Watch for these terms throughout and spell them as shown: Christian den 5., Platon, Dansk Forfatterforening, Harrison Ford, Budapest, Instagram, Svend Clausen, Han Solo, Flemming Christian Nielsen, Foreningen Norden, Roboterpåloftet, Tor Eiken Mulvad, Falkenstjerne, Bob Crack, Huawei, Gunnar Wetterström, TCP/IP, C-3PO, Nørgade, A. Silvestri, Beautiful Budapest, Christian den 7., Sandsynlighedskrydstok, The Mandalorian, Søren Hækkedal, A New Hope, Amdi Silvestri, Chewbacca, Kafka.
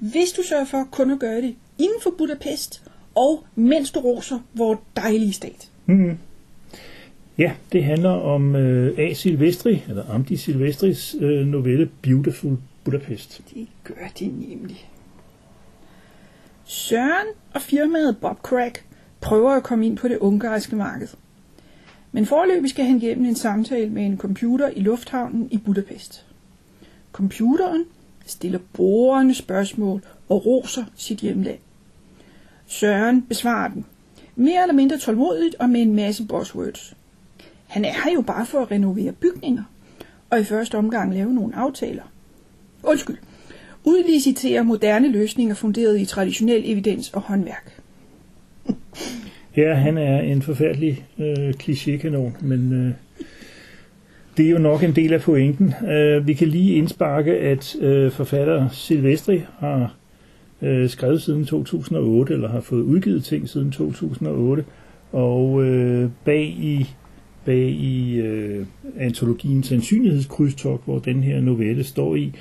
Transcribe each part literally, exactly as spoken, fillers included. hvis du sørger for kun at gøre det inden for Budapest, og mens du roser vores dejlige stat. Mm-hmm. Ja, det handler om øh, A. Silvestri, eller Amdi Silvestris øh, novelle Beautiful Budapest. Det gør de nemlig. Søren og firmaet Bob Crack prøver at komme ind på det ungarske marked. Men foreløbig skal han gennem en samtale med en computer i lufthavnen i Budapest. Computeren stiller borende spørgsmål og roser sit hjemland. Søren besvarer den, mere eller mindre tålmodigt og med en masse buzzwords. Han er her jo bare for at renovere bygninger, og i første omgang lave nogle aftaler. Undskyld, udlicitere moderne løsninger funderet i traditionel evidens og håndværk. Ja, han er en forfærdelig øh, kliché-kanon, men... Øh Det er jo nok en del af pointen. Uh, vi kan lige indsparke, at uh, forfatter Silvestri har uh, skrevet siden to tusind og otte, eller har fået udgivet ting siden to tusind og otte, og uh, bag i, bag i uh, antologien Sandsynlighedskrydstok, hvor den her novelle står i,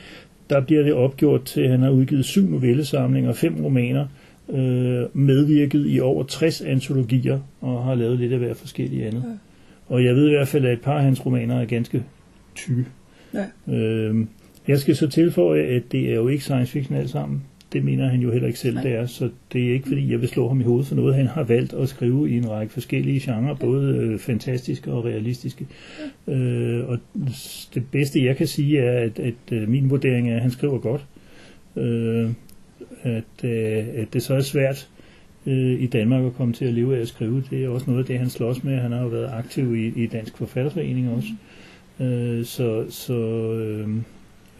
der bliver det opgjort til, at han har udgivet syv novellesamlinger, fem romaner, uh, medvirket i over tres antologier, og har lavet lidt af hver forskellige andet. Ja. Og jeg ved i hvert fald, at et par af hans romaner er ganske tykke. Ja. Øhm, jeg skal så tilføje, at det er jo ikke science fiction alt sammen. Det mener han jo heller ikke selv, nej, det er. Så det er ikke, fordi jeg vil slå ham i hovedet for noget. Han har valgt at skrive i en række forskellige genrer, både øh, fantastiske og realistiske. Ja. Øh, og det bedste, jeg kan sige, er, at, at øh, min vurdering er, at han skriver godt. Øh, at, øh, at det så er svært i Danmark at komme til at leve af at skrive. Det er også noget af det, han slås med. Han har jo været aktiv i, i Dansk Forfatterforening også. Mm. Øh, så så øh,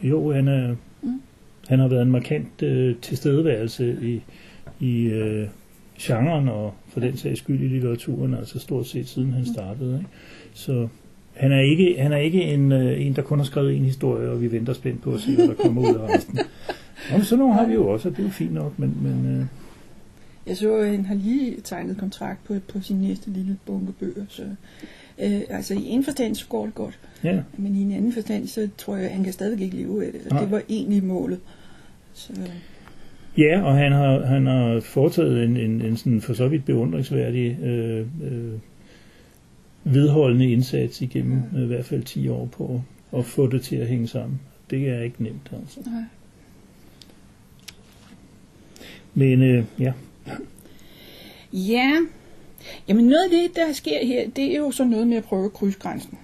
jo, han, er, mm. han har været en markant øh, tilstedeværelse i, i øh, genren og for den sags skyld i litteraturen, altså stort set siden han startede. Ikke? Så han er ikke, han er ikke en, øh, en, der kun har skrevet en historie, og vi venter spændt på at se, hvad der kommer ud af resten. Nå, så nogle har vi jo også, og det er jo fint nok, men... men øh, Jeg så, at han har lige tegnet kontrakt på, på sin næste lille bunke bøger. Så, øh, altså i en forstand så går det godt, yeah. Men i en anden forstand, så tror jeg, at han kan stadig ikke leve af det. Så det var egentlig målet. Så. Ja, og han har, han har foretaget en, en, en sådan for så vidt beundringsværdig øh, øh, vedholdende indsats igennem ja. i hvert fald ti år på at få det til at hænge sammen. Det er ikke nemt, altså. Nej. Men øh, ja... Ja, jamen noget af det, der sker her, det er jo sådan noget med at prøve at krydse grænsen.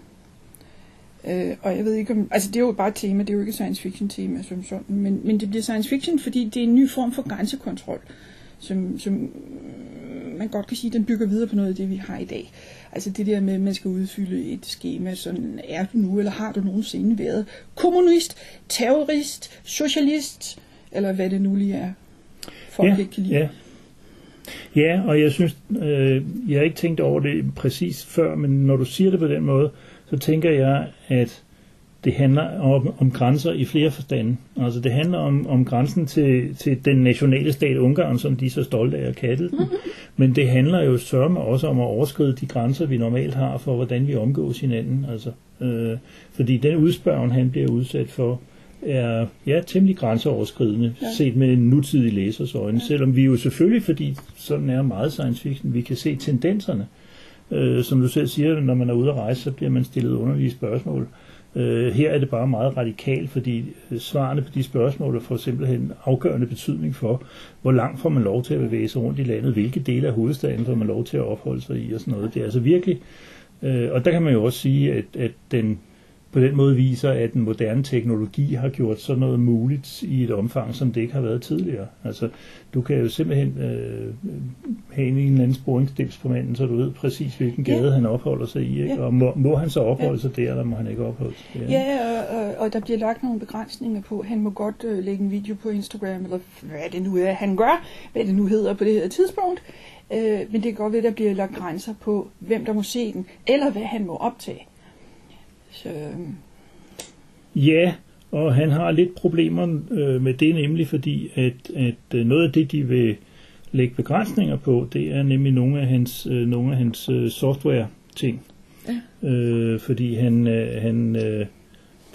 Øh, og jeg ved ikke om, altså det er jo bare et tema, det er jo ikke et science fiction tema som sådan, men, men det bliver science fiction, fordi det er en ny form for grænsekontrol, som, som man godt kan sige, den bygger videre på noget af det, vi har i dag. Altså det der med, at man skal udfylde et skema, sådan er du nu, eller har du nogensinde været kommunist, terrorist, socialist, eller hvad det nu lige er, folk yeah, ikke kan lide. Yeah. Ja, og jeg synes, øh, jeg har ikke tænkt over det præcis før, men når du siger det på den måde, så tænker jeg, at det handler om, om grænser i flere forstande. Altså det handler om, om grænsen til, til den nationale stat Ungarn, som de er så stolte af at kalde den. Men det handler jo sørme også om at overskride de grænser, vi normalt har for, hvordan vi omgås hinanden. Altså, øh, fordi den udspørgen, han bliver udsat for, er ja, temmelig grænseoverskridende, ja. set med nutidige læsers øjne, ja. selvom vi jo selvfølgelig, fordi sådan er meget science fiction, vi kan se tendenserne. Øh, som du selv siger, når man er ude at rejse, så bliver man stillet underlige spørgsmål. Øh, her er det bare meget radikalt, fordi svarene på de spørgsmål får simpelthen afgørende betydning for, hvor langt får man lov til at bevæge sig rundt i landet, hvilke dele af hovedstaden får man lov til at opholde sig i og sådan noget. Det er altså virkelig, øh, og der kan man jo også sige, at, at den på den måde viser, at den moderne teknologi har gjort sådan noget muligt i et omfang, som det ikke har været tidligere. Altså, du kan jo simpelthen øh, have en eller anden sporingsdims på manden, så du ved præcis, hvilken gade ja. han opholder sig i. Ikke? Ja. Og må, må han så opholde ja. sig der, eller må han ikke opholde sig der? Ja, og, og der bliver lagt nogle begrænsninger på. Han må godt øh, lægge en video på Instagram, eller hvad det nu er, han gør, hvad det nu hedder på det her tidspunkt. Øh, men det kan godt være, at der bliver lagt grænser på, hvem der må se den, eller hvad han må optage. Så... Ja, og han har lidt problemer øh, med det, nemlig fordi, at, at noget af det, de vil lægge begrænsninger på, det er nemlig nogle af hans, øh, nogle af hans øh, software-ting. Ja. Øh, fordi han... Øh, han øh,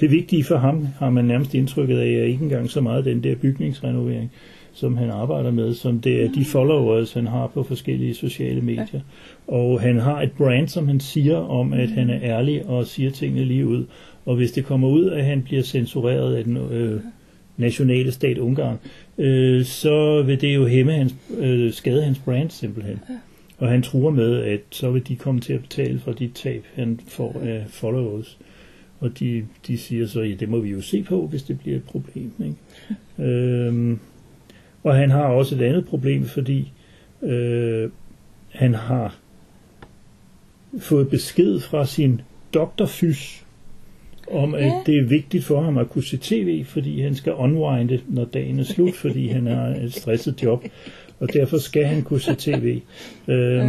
det vigtige for ham, har man nærmest indtrykket af, er ikke engang så meget den der bygningsrenovering, som han arbejder med, som det er de followers, han har på forskellige sociale medier. Ja. Og han har et brand, som han siger om, at han er ærlig og siger tingene lige ud. Og hvis det kommer ud, at han bliver censureret af den øh, nationale stat Ungarn, øh, så vil det jo hæmme hans, øh, skade hans brand simpelthen. Ja. Og han truer med, at så vil de komme til at betale for de tab, han får af followers. Og de, de siger så, ja, det må vi jo se på, hvis det bliver et problem. Ikke? øhm, Og han har også et andet problem, fordi øh, han har fået besked fra sin doktorfys om, at det er vigtigt for ham at kunne se tv, fordi han skal unwinde, når dagen er slut, fordi han har et stresset job, og derfor skal han kunne se tv. Øh,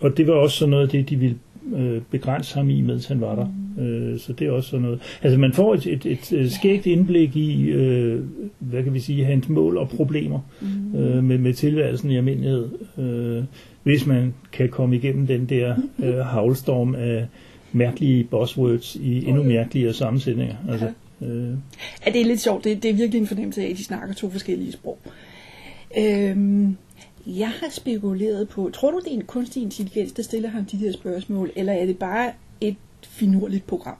og det var også sådan noget af det, de ville øh, begrænse ham i, mens han var der. Øh, så det er også sådan noget. Altså man får et, et, et, et skægt indblik i, øh, hvad kan vi sige, hans mål og problemer øh, med, med tilværelsen i almindelighed, øh, hvis man kan komme igennem den der øh, havlstorm af mærkelige buzzwords i endnu mærkeligere sammensætninger. Altså, øh. Ja, det er lidt sjovt. Det, det er virkelig en fornemmelse af, at de snakker to forskellige sprog. Øhm, jeg har spekuleret på, tror du det er en kunstig intelligens, der stiller ham de der spørgsmål, eller er det bare et finurligt program?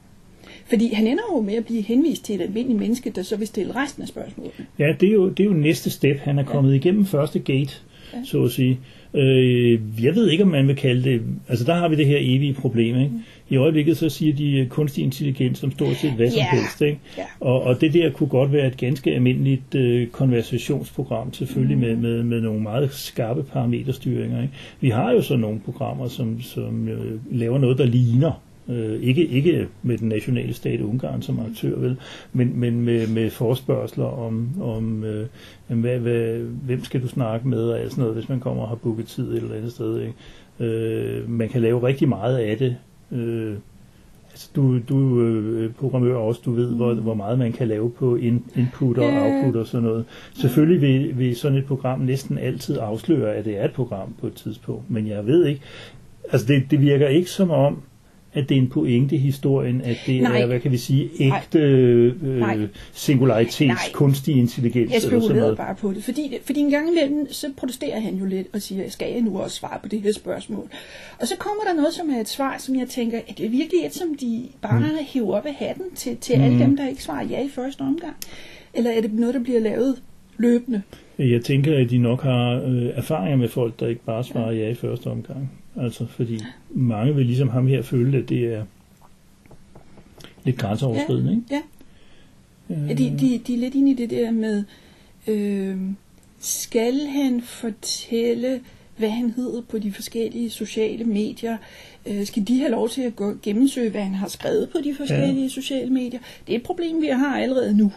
Fordi han ender jo med at blive henvist til et almindeligt menneske, der så vil stille resten af spørgsmålene. Ja, det er jo, det er jo næste step. Han er kommet ja. igennem første gate, ja. så at sige. Øh, jeg ved ikke, om man vil kalde det... Altså, der har vi det her evige problem, ikke? Mm. I øjeblikket så siger de kunstig intelligens som stort set hvad som yeah. helst, ikke? Yeah. Og, og det der kunne godt være et ganske almindeligt øh, konversationsprogram, selvfølgelig mm. med, med, med nogle meget skarpe parameterstyringer, ikke? Vi har jo så nogle programmer, som, som øh, laver noget, der ligner. Øh, ikke, ikke med den nationale stat Ungarn som aktør, vel, men, men med, med forspørgsler om, om øh, hvad, hvad, hvem skal du snakke med og alt sådan noget, hvis man kommer og har booket tid et eller andet sted. Ikke? Øh, man kan lave rigtig meget af det. Øh, altså, du du øh, programmør også, du ved, mm. hvor, hvor meget man kan lave på in, input og yeah. output og sådan noget. Selvfølgelig vil, vil sådan et program næsten altid afsløre, at det er et program på et tidspunkt, men jeg ved ikke. Altså, det, det virker ikke som om, at det er en pointe i historien, at det Nej. er, hvad kan vi sige, ægte øh, singularitets, kunstig intelligens. Jeg spekulerede bare på det, fordi, fordi en gang imellem, så protesterer han jo lidt og siger, skal jeg nu også svare på det her spørgsmål? Og så kommer der noget, som er et svar, som jeg tænker, at det er virkelig et, som de bare mm. hiver op af hatten til, til mm. alle dem, der ikke svarer ja i første omgang? Eller er det noget, der bliver lavet løbende? Jeg tænker, at de nok har øh, erfaringer med folk, der ikke bare svarer ja, ja i første omgang. Altså, fordi mange vil ligesom ham her føle, at det er lidt grænseoverskridende, ikke? Ja, ja. De, de, de er lidt inde i det der med, øh, skal han fortælle, hvad han hedder på de forskellige sociale medier? Øh, skal de have lov til at gå, gennemsøge, hvad han har skrevet på de forskellige ja. sociale medier? Det er et problem, vi har allerede nu.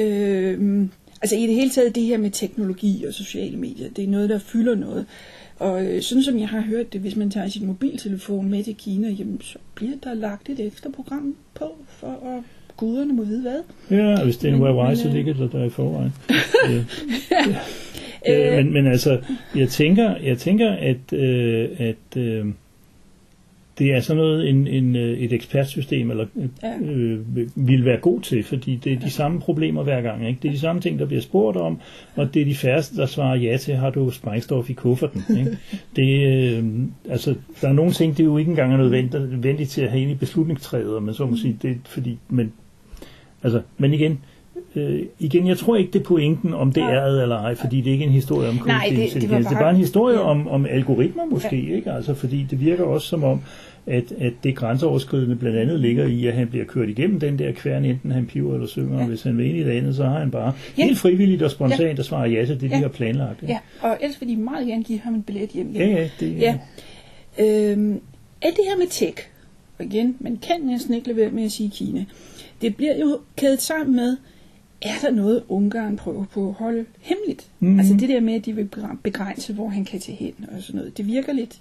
Øh, altså i det hele taget, det her med teknologi og sociale medier, det er noget, der fylder noget. Og sådan som jeg har hørt det, hvis man tager sin mobiltelefon med til Kina, jamen, så bliver der lagt et ekstra program på, for at guderne må vide hvad. Ja, hvis det er en Huawei, så ligger det der i forvejen. ja. Ja. Øh, men, men altså, jeg tænker, jeg tænker at, øh, at øh, det er sådan noget, en, en, et ekspertsystem eller, ja. øh, vil være god til, fordi det er de samme problemer hver gang. Ikke? Det er de samme ting, der bliver spurgt om, og det er de færreste, der svarer ja til, har du sprængstof i kufferten. Ikke? Det, øh, altså, der er nogle ting, det er jo ikke engang er nødvendigt til at have ind i beslutningstræet, men så må sige, det, fordi, men, altså, men igen, Øh, igen, jeg tror ikke, det er pointen, om det er eller ej, fordi det er ikke en historie om kunstig intelligens. Det, det, det er bare en historie ja. om, om algoritmer måske, ja. ikke? Altså, fordi det virker også som om, at, at det grænseoverskridende blandt andet ligger i, at han bliver kørt igennem den der kværn, enten han piver eller synger, ja. Hvis han vil ind i det andet, så har han bare ja. Helt frivilligt og spontant, der ja. Svarer ja til det, ja. De har planlagt. Ja, ja. Og ellers vil de meget gerne give ham en billet hjem. Ja, ja. Det, ja. Ja. Øhm, alt det her med tech, og igen, man kan næsten ikke lade være med at sige Kina, det bliver jo kædet sammen med, er der noget, Ungarn prøver på at holde hemmeligt? Mm-hmm. Altså det der med, at de vil begrænse, hvor han kan tage hen og sådan noget, det virker lidt...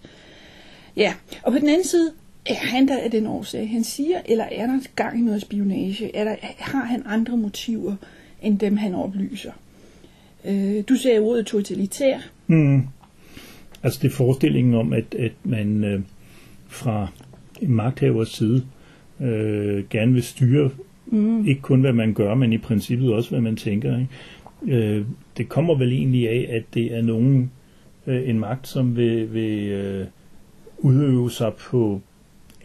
Ja, og på den anden side, er han der af den årsag, han siger, eller er der gang i noget spionage? Er der, har han andre motiver, end dem han oplyser? Øh, du sagde ordet totalitær. Mm. Altså det er forestillingen om, at, at man øh, fra en magthavers side øh, gerne vil styre, mm. ikke kun hvad man gør, men i princippet også hvad man tænker. Ikke? Øh, det kommer vel egentlig af, at det er nogen, øh, en magt, som vil... vil øh, udøve sig på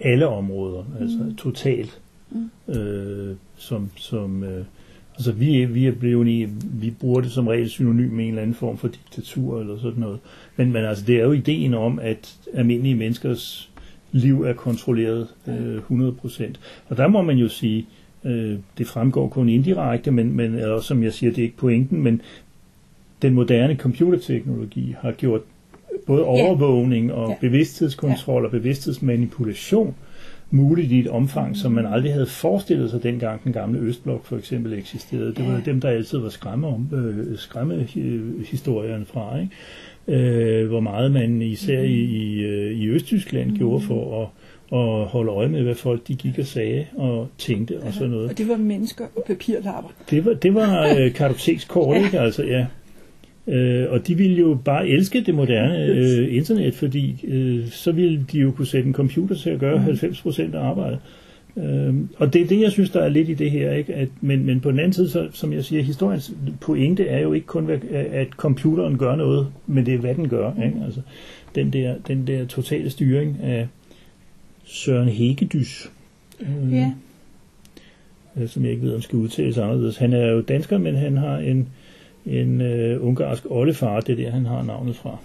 alle områder, altså mm. totalt. Mm. Øh, som, som, øh, altså vi, vi er blevet i, vi bruger det som regel synonym med en eller anden form for diktatur eller sådan noget. Men, men altså det er jo ideen om, at almindelige menneskers liv er kontrolleret øh, hundrede procent. Og der må man jo sige, øh, det fremgår kun indirekte, men, men eller som jeg siger, det er ikke pointen, men den moderne computerteknologi har gjort både overvågning og ja. bevidsthedskontrol og bevidsthedsmanipulation muligt i et omfang, som man aldrig havde forestillet sig dengang den gamle Østblok for eksempel eksisterede. Det var dem, der altid var skræmme om, øh, skræmmehistorierne fra, ikke? Øh, hvor meget man især i, i, i Østtyskland mm. gjorde for at og holde øje med, hvad folk de gik og sagde og tænkte og sådan noget. Og det var mennesker og papirlapper. Det var, det var øh, kartotekskort, ikke? Altså, ja. Øh, og de ville jo bare elske det moderne øh, internet, fordi øh, så ville de jo kunne sætte en computer til at gøre mm. halvfems procent af arbejdet. Øh, og det er det, jeg synes, der er lidt i det her, ikke? At, men, men på den anden side, så, som jeg siger, historiens pointe er jo ikke kun, at computeren gør noget, men det er, hvad den gør. Mm. Ikke? Altså, den, der, den der totale styring af Søren Hækkedys. Øh, yeah. øh, som jeg ikke ved, om skal udtales anderledes. Han er jo dansker, men han har en en øh, ungarsk oldefar, det er der, han har navnet fra.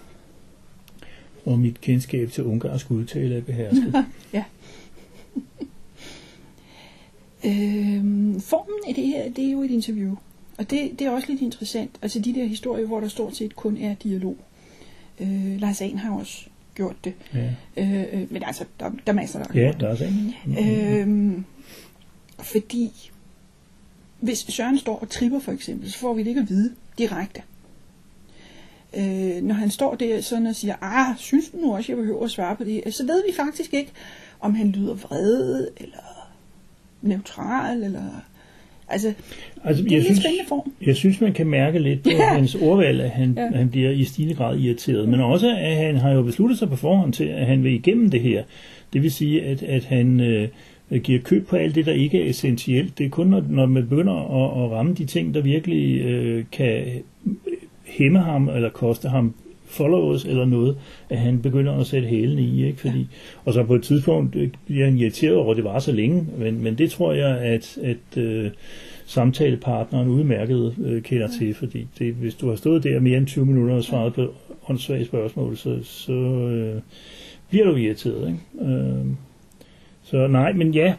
Og mit kendskab til ungarsk udtale er behersket. Ja. øhm, formen af det her, det er jo et interview. Og det, det er også lidt interessant. Altså de der historier, hvor der stort set kun er dialog. Øh, Lars Ahn har også gjort det. Ja. Øh, men altså, der, der er masser, der ja, der er sådan. Øhm, fordi... Hvis Søren står og tripper for eksempel, så får vi det ikke at vide direkte. Øh, når han står der sådan og siger, ah, synes du nu også, jeg behøver at svare på det, så ved vi faktisk ikke, om han lyder vred, eller neutral, eller... Altså, altså det er en synes, spændende form. Jeg synes, man kan mærke lidt på ja. Hans ordvalg, at han, ja. Han bliver i stigende grad irriteret, ja. Men også, at han har jo besluttet sig på forhånd til, at han vil igennem det her. Det vil sige, at, at han... Øh, giver køb på alt det, der ikke er essentielt. Det er kun, når, når man begynder at, at ramme de ting, der virkelig øh, kan hæmme ham, eller koste ham followers eller noget, at han begynder at sætte hælen i. Ikke? Fordi, ja. Og så på et tidspunkt bliver han irriteret over, at det var så længe, men, men det tror jeg, at, at øh, samtalepartneren udmærket øh, kender ja. Til, fordi det, hvis du har stået der mere end tyve minutter og svaret på åndssvage spørgsmål, så, så øh, bliver du irriteret. Ikke? Øh, Så nej, men ja,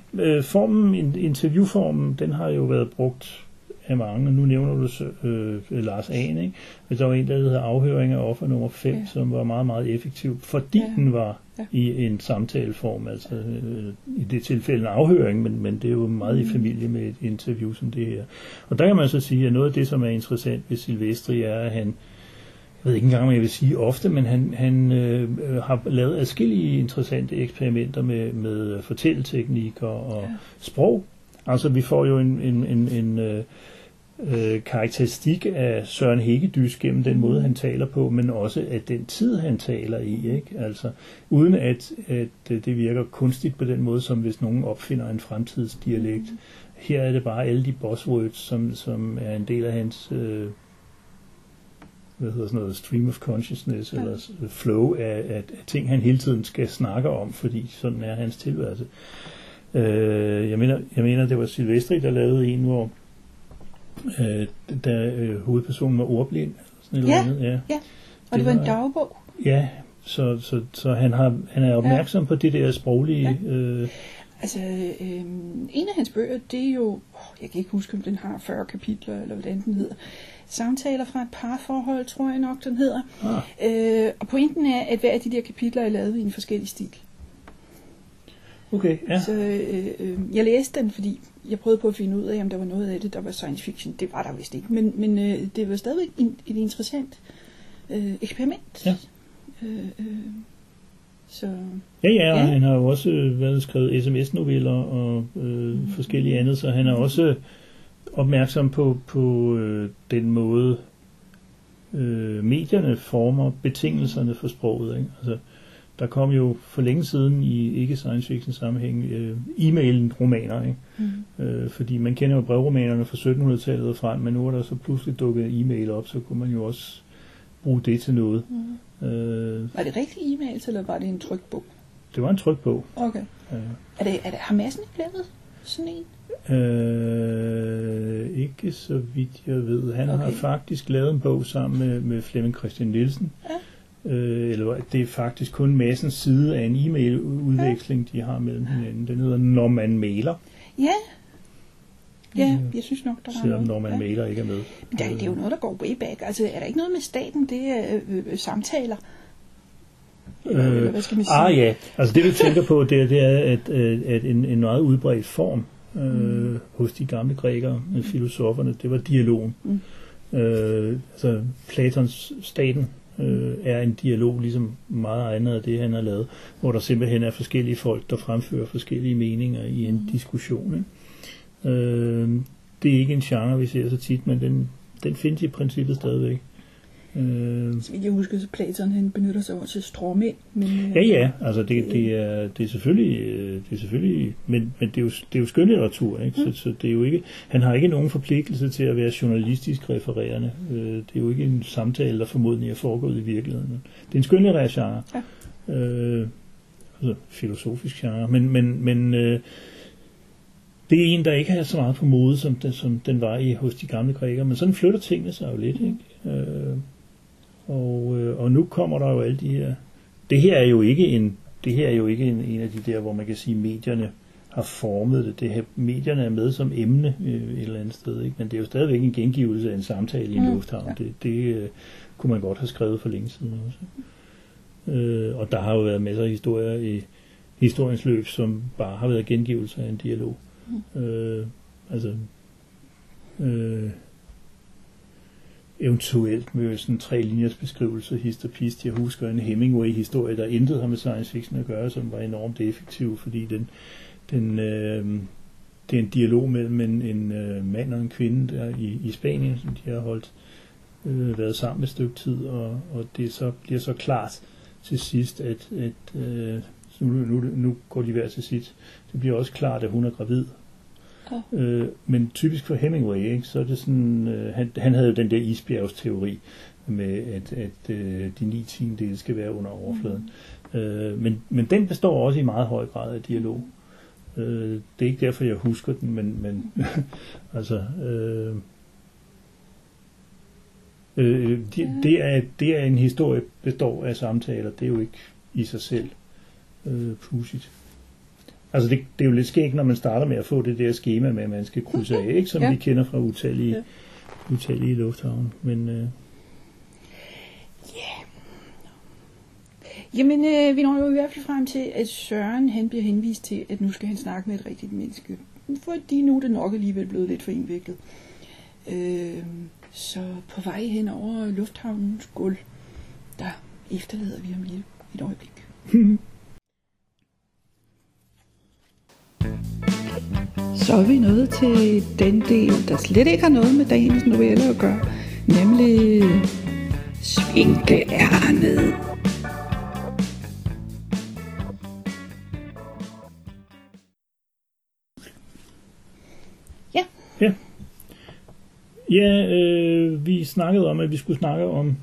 formen, interviewformen, den har jo været brugt af mange. Nu nævner du øh, Lars Ahn, ikke? Der var en, der hedder afhøring af offer nummer fem, ja. Som var meget, meget effektiv, fordi ja. Den var ja. I en samtaleform, altså øh, i det tilfælde en afhøring, men, men det er jo meget i familie med et interview som det her. Og der kan man så sige, at noget af det, som er interessant ved Silvestri, er, at han... Jeg ved ikke engang, om jeg vil sige ofte, men han, han øh, har lavet adskillige interessante eksperimenter med, med fortælleteknikker og ja. Sprog. Altså, vi får jo en, en, en, en øh, karakteristik af Søren Hækkedys gennem den måde, han taler på, men også af den tid, han taler i, ikke? Altså, uden at, at det virker kunstigt på den måde, som hvis nogen opfinder en fremtidsdialekt. Mm. Her er det bare alle de buzzwords, som, som er en del af hans... Øh, hvad hedder sådan noget, stream of consciousness, ja. Eller flow af, af, af ting, han hele tiden skal snakke om, fordi sådan er hans tilværelse. Øh, jeg, mener, jeg mener, det var Silvestri, der lavede en, hvor øh, der, øh, hovedpersonen var ordblind. Sådan et ja, eller andet, ja. Ja, og det, det var en dagbog. Ja, Så, så, så han, har, han er opmærksom ja. på det der sproglige... Ja. Øh... Altså, øh, en af hans bøger, det er jo... Jeg kan ikke huske, om den har fyrre kapitler, eller hvordan den hedder. Samtaler fra et parforhold, tror jeg nok, den hedder. Ah. Øh, og pointen er, at hver af de der kapitler er lavet i en forskellig stil. Okay, ja. Så øh, øh, jeg læste den, fordi jeg prøvede på at finde ud af, om der var noget af det, der var science fiction. Det var der vist ikke, men, men øh, det var stadigvæk en, et interessant øh, eksperiment. Ja. Øh, øh, så... Ja, ja, og ja. han har jo også været skrevet sms-noveller og øh, mm. forskellige andet, så han er også opmærksom på, på øh, den måde, øh, medierne former betingelserne for sproget, ikke? Altså, der kom jo for længe siden i ikke-science fiction sammenhæng øh, e-mail-romaner, ikke? Mm. Øh, fordi man kender jo brevromanerne fra sytten hundrede-tallet frem, men nu er der så pludselig dukket e-mail op, så kunne man jo også bruge det til noget. Mm. Øh, var det rigtig e-mails, eller var det en trykbog? Det var en trykbog. Okay. Øh. Er det, er det, har massen ikke lavet sådan en? Øh, ikke så vidt jeg ved. Han okay. har faktisk lavet en bog sammen med, med Flemming Christian Nielsen. Ja. Øh, eller det er faktisk kun massens side af en e-mail-udveksling, ja. de har mellem hinanden. Den hedder Når man mailer. Ja, ja, jeg synes nok, der var selvom noget. Når man ja. mailer ikke er med. Men der, det er jo noget, der går way back. Altså, er der ikke noget med staten? Det er øh, øh, samtaler. Øh, Hvad skal man sige? Ah ja, altså det vi tænker på, det er, det er at, at en, en meget udbredt form øh, mm. hos de gamle grækere, filosoferne, det var dialogen. Mm. Øh, altså Platons staten øh, er en dialog, ligesom meget andet af det, han har lavet, hvor der simpelthen er forskellige folk, der fremfører forskellige meninger i en mm. diskussion, ikke? Øh, det er ikke en genre, vi ser så tit, men den, den findes i princippet stadigvæk. Øh, så vidt jeg husker, så Platon han benytter sig også til stråmænd. Øh, ja, ja, altså det, det, er, det er selvfølgelig, det er selvfølgelig men, men det er jo, det er jo skøn litteratur, ikke? Mm. Så, så det er jo ikke, han har ikke nogen forpligtelse til at være journalistisk refererende. Øh, det er jo ikke en samtale, der formodentlig er foregået i virkeligheden. Det er en skøn litterær genre. Ja. Øh, altså filosofisk genre, men... men, men øh, det er en, der ikke har så meget på mode, som den, som den var i hos de gamle grækere, men sådan flytter tingene sig jo lidt, ikke? Øh, og, øh, og nu kommer der jo alle de her... Det her er jo ikke en, det her er jo ikke en, en af de der, hvor man kan sige, at medierne har formet det. Det her, medierne er med som emne øh, et eller andet sted, ikke? Men det er jo stadigvæk en gengivelse af en samtale i en mm. lufthavn. Det, det øh, kunne man godt have skrevet for længe siden også. Øh, og der har jo været masser af historier i historiens løb, som bare har været gengivelser af en dialog. Øh, altså øh, eventuelt med sådan tre linjers beskrivelse hist og pist. Jeg husker en Hemingway-historie, der intet har med science fiction at gøre, som var enormt effektiv, fordi den, den øh, det er en dialog mellem en, en øh, mand og en kvinde der i, i Spanien, som de har holdt øh, været sammen et stykke tid, og, og det så bliver så klart til sidst, at, at øh, Nu, nu, nu går de hver til sit. Det bliver også klart, at hun er gravid. Okay. Øh, men typisk for Hemingway, ikke, så er det sådan, øh, han, han havde jo den der isbjergsteori med, at, at øh, de ni tiendedele skal være under overfladen. Mm. Øh, men, men den består også i meget høj grad af dialog. Øh, det er ikke derfor, jeg husker den, men, men altså... Øh, øh, det, det, er, det er en historie, består af samtaler. Det er jo ikke i sig selv. Øh, pudsigt. Altså det, det er jo lidt skægt, når man starter med at få det der schema med, at man skal krydse af, ikke? Som ja. vi kender fra utallige, ja. utallige lufthavne. Men, øh... yeah. Jamen, øh, vi når jo i hvert fald frem til, at Søren han bliver henvist til, at nu skal han snakke med et rigtigt menneske. Fordi nu er det nok alligevel blevet lidt for indviklet. Øh, så på vej hen over lufthavnens gulv, der efterlader vi ham lige et øjeblik. Så er vi nået til den del, der slet ikke har noget med dagens novelle at gøre, nemlig svinkeærnet. Ja. Ja, ja øh, vi snakkede om, at vi skulle snakke om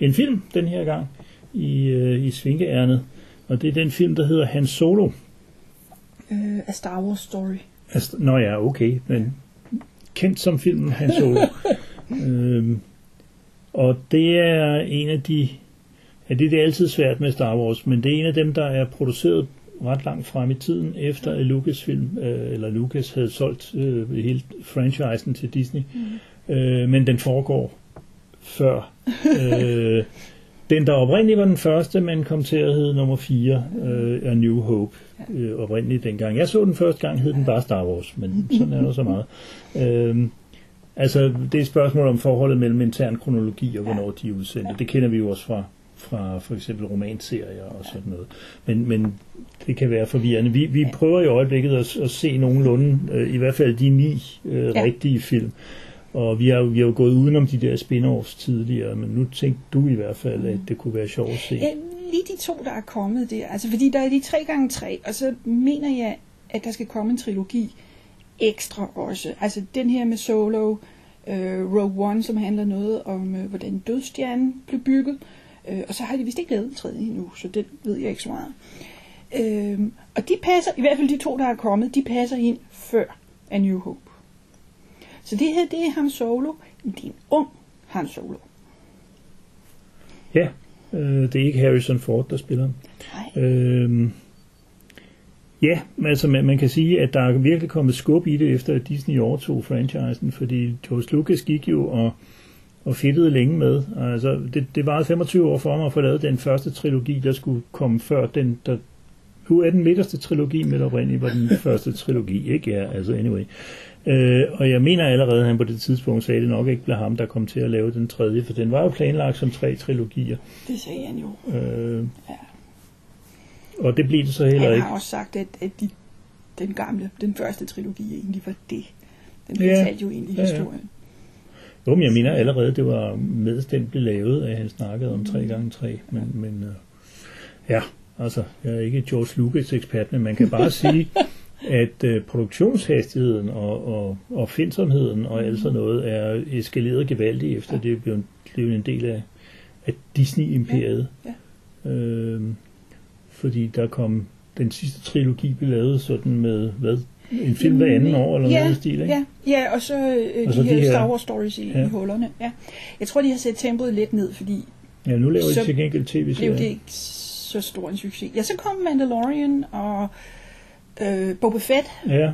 en film den her gang i, øh, i svinkeærnet, og det er den film, der hedder Han Solo. Uh, A Star Wars Story. St- Nå ja, okay, men kendt som filmen Han Solo. øhm, og det er en af de Ja, det, det er altid svært med Star Wars, men det er en af dem, der er produceret ret langt frem i tiden, efter at Lucasfilm, øh, eller Lucas havde solgt øh, hele franchisen til Disney. Mm. Øh, men den foregår før. øh, den, der oprindeligt var den første, men kom til at hedde nummer fire, øh, A New Hope, øh, oprindeligt dengang. Jeg så den første gang, hed den bare Star Wars, men sådan er der så meget. Øh, altså, det er et spørgsmål om forholdet mellem intern kronologi og hvornår de er udsendte. Det kender vi jo også fra fra for eksempel romanserier og sådan noget. Men, men det kan være forvirrende. Vi, vi prøver i øjeblikket at, at se nogenlunde, øh, i hvert fald de ni øh, ja. rigtige film. Og vi har, vi har jo gået udenom de der spin-offs tidligere, men nu tænkte du i hvert fald, at det kunne være sjovt at se. Ja, lige de to, der er kommet der. Altså, fordi der er de tre gange tre, og så mener jeg, at der skal komme en trilogi ekstra også. Altså den her med Solo, øh, Rogue One, som handler noget om, øh, hvordan dødstjernen blev bygget. Øh, og så har de vist ikke lavet en tredje endnu, så det ved jeg ikke så meget. Øh, og de passer, i hvert fald de to, der er kommet, de passer ind før A New Hope. Så det her, det er Han Solo. Det er en ung Han Solo. Ja, øh, det er ikke Harrison Ford, der spiller. Nej. Øh, ja, altså man, man kan sige, at der er virkelig kommet skub i det, efter at Disney overtog franchisen, fordi George Lucas gik jo og og fedtede længe med. Altså, det, det varede femogtyve år for mig at få lavet den første trilogi, der skulle komme før den, der... Nu er den midterste trilogi, men oprindeligt var den første trilogi, ikke? Ja, altså anyway. Øh, og jeg mener allerede, at han på det tidspunkt sagde, det nok ikke blev ham, der kom til at lave den tredje, for den var jo planlagt som tre trilogier. Det sagde han jo. Øh, ja. Og det blev det så heller ikke. Han har ikke også sagt, at, at de, den gamle, den første trilogi egentlig var det. Den fortalte ja. jo egentlig ja, ja. historien. Jo, men jeg mener allerede, det var mens den blev lavet, at han snakkede om tre gange tre. Men, men øh, ja, altså, jeg er ikke George Lucas ekspert, men man kan bare sige, at øh, produktionshastigheden og, og, og findsomheden og alt sådan noget er eskaleret gevaldigt, efter det blev en, en del af, af Disney-imperiet. Ja, ja. Øh, fordi der kom den sidste trilogi, blev lavet sådan med, hvad? En film hver anden år, eller ja, noget i stil, ikke? Ja, ja, og så, øh, og så de, de her Star Wars stories i, ja. i hullerne. Ja. Jeg tror, de har sat tempoet lidt ned, fordi... Ja, nu laver de til gengæld tv-serier. Det er jo ikke så stor en succes. Ja, så kom Mandalorian og øh, Boba Fett, ja.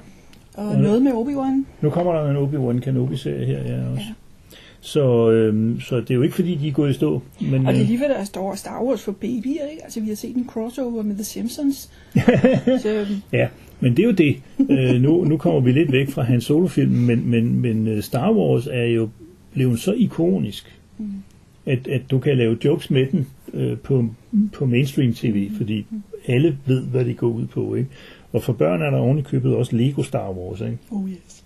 og, og noget nu, med Obi-Wan. Nu kommer der en Obi-Wan Kenobi-serie her, ja, også. Ja. Så, øh, så det er jo ikke, fordi de er gået i stå. Men, og det er lige ved, der står Star Wars for babyer, ikke? Altså, vi har set en crossover med The Simpsons. så, ja, men det er jo det. Øh, nu, nu kommer vi lidt væk fra Han Solo-filmen, men, men, men Star Wars er jo blevet så ikonisk, mm. at, at du kan lave jokes med den øh, på, på mainstream-tv, mm. fordi alle ved, hvad de går ud på, ikke? Og for børn er der oven i købet også Lego Star Wars, ikke? Oh yes.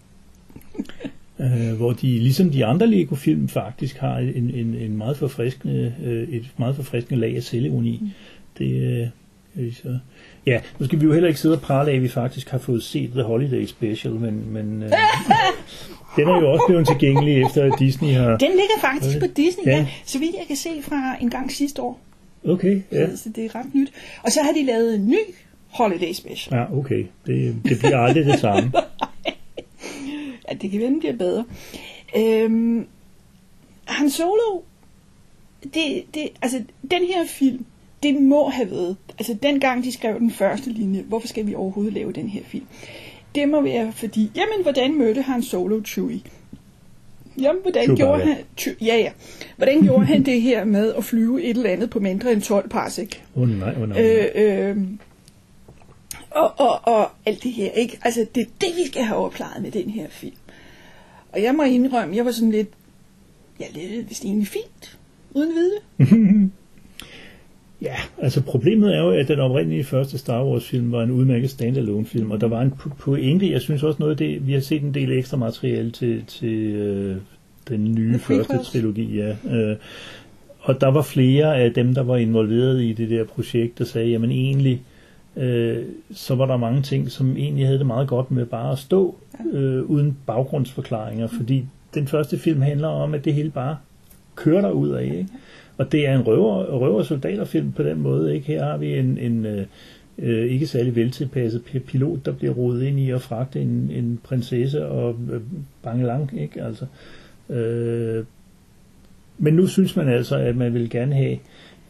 Uh, hvor de, ligesom de andre Lego-film, faktisk har en, en, en meget forfriskende, uh, et meget forfriskende lag af selvironi. Mm. Det, uh, så. Ja, nu skal vi jo heller ikke sidde og prale af, at vi faktisk har fået set The Holiday Special, men, men uh, den er jo også blevet tilgængelig, efter at Disney har... Den ligger faktisk på Disney, ja. ja, så vidt jeg kan se fra en gang sidste år. Okay, ja. Så, så det er ret nyt. Og så har de lavet en ny Holiday Special. Ja, okay. Det, det bliver aldrig det samme. At det kan vende, bliver bedre. Øhm, Han Solo, det, det, altså, den her film, det må have været, altså dengang de skrev den første linje, hvorfor skal vi overhovedet lave den her film? Det må være, fordi, jamen, hvordan mødte Han Solo Chewie? Jamen, hvordan Chewbacca. gjorde han, Chew, ja, ja. Hvordan gjorde han det her med at flyve et eller andet på mindre end tolv parsec? Oh nej, oh nej. Øh, øh, Og, og, og alt det her, ikke? Altså, det er det, vi skal have overklaret med den her film. Og jeg må indrømme, jeg var sådan lidt, jeg lidt, hvis det egentlig fint, uden at vide det. Ja, altså problemet er jo, at den oprindelige første Star Wars-film var en udmærket standalone-film, og der var en pointe, jeg synes også noget af det, vi har set en del ekstra materiale til, til øh, den nye første trilogi, ja. Øh, og der var flere af dem, der var involveret i det der projekt, der sagde, jamen egentlig, så var der mange ting, som egentlig havde det meget godt med bare at stå øh, uden baggrundsforklaringer, fordi den første film handler om, at det hele bare kører derudad, ikke? Og det er en røver, røver soldaterfilm på den måde, ikke? Her har vi en, en øh, ikke særlig veltilpasset pilot, der bliver rodet ind i at fragte en, en prinsesse og øh, bangelang, ikke? Altså, øh, men nu synes man altså, at man vil gerne have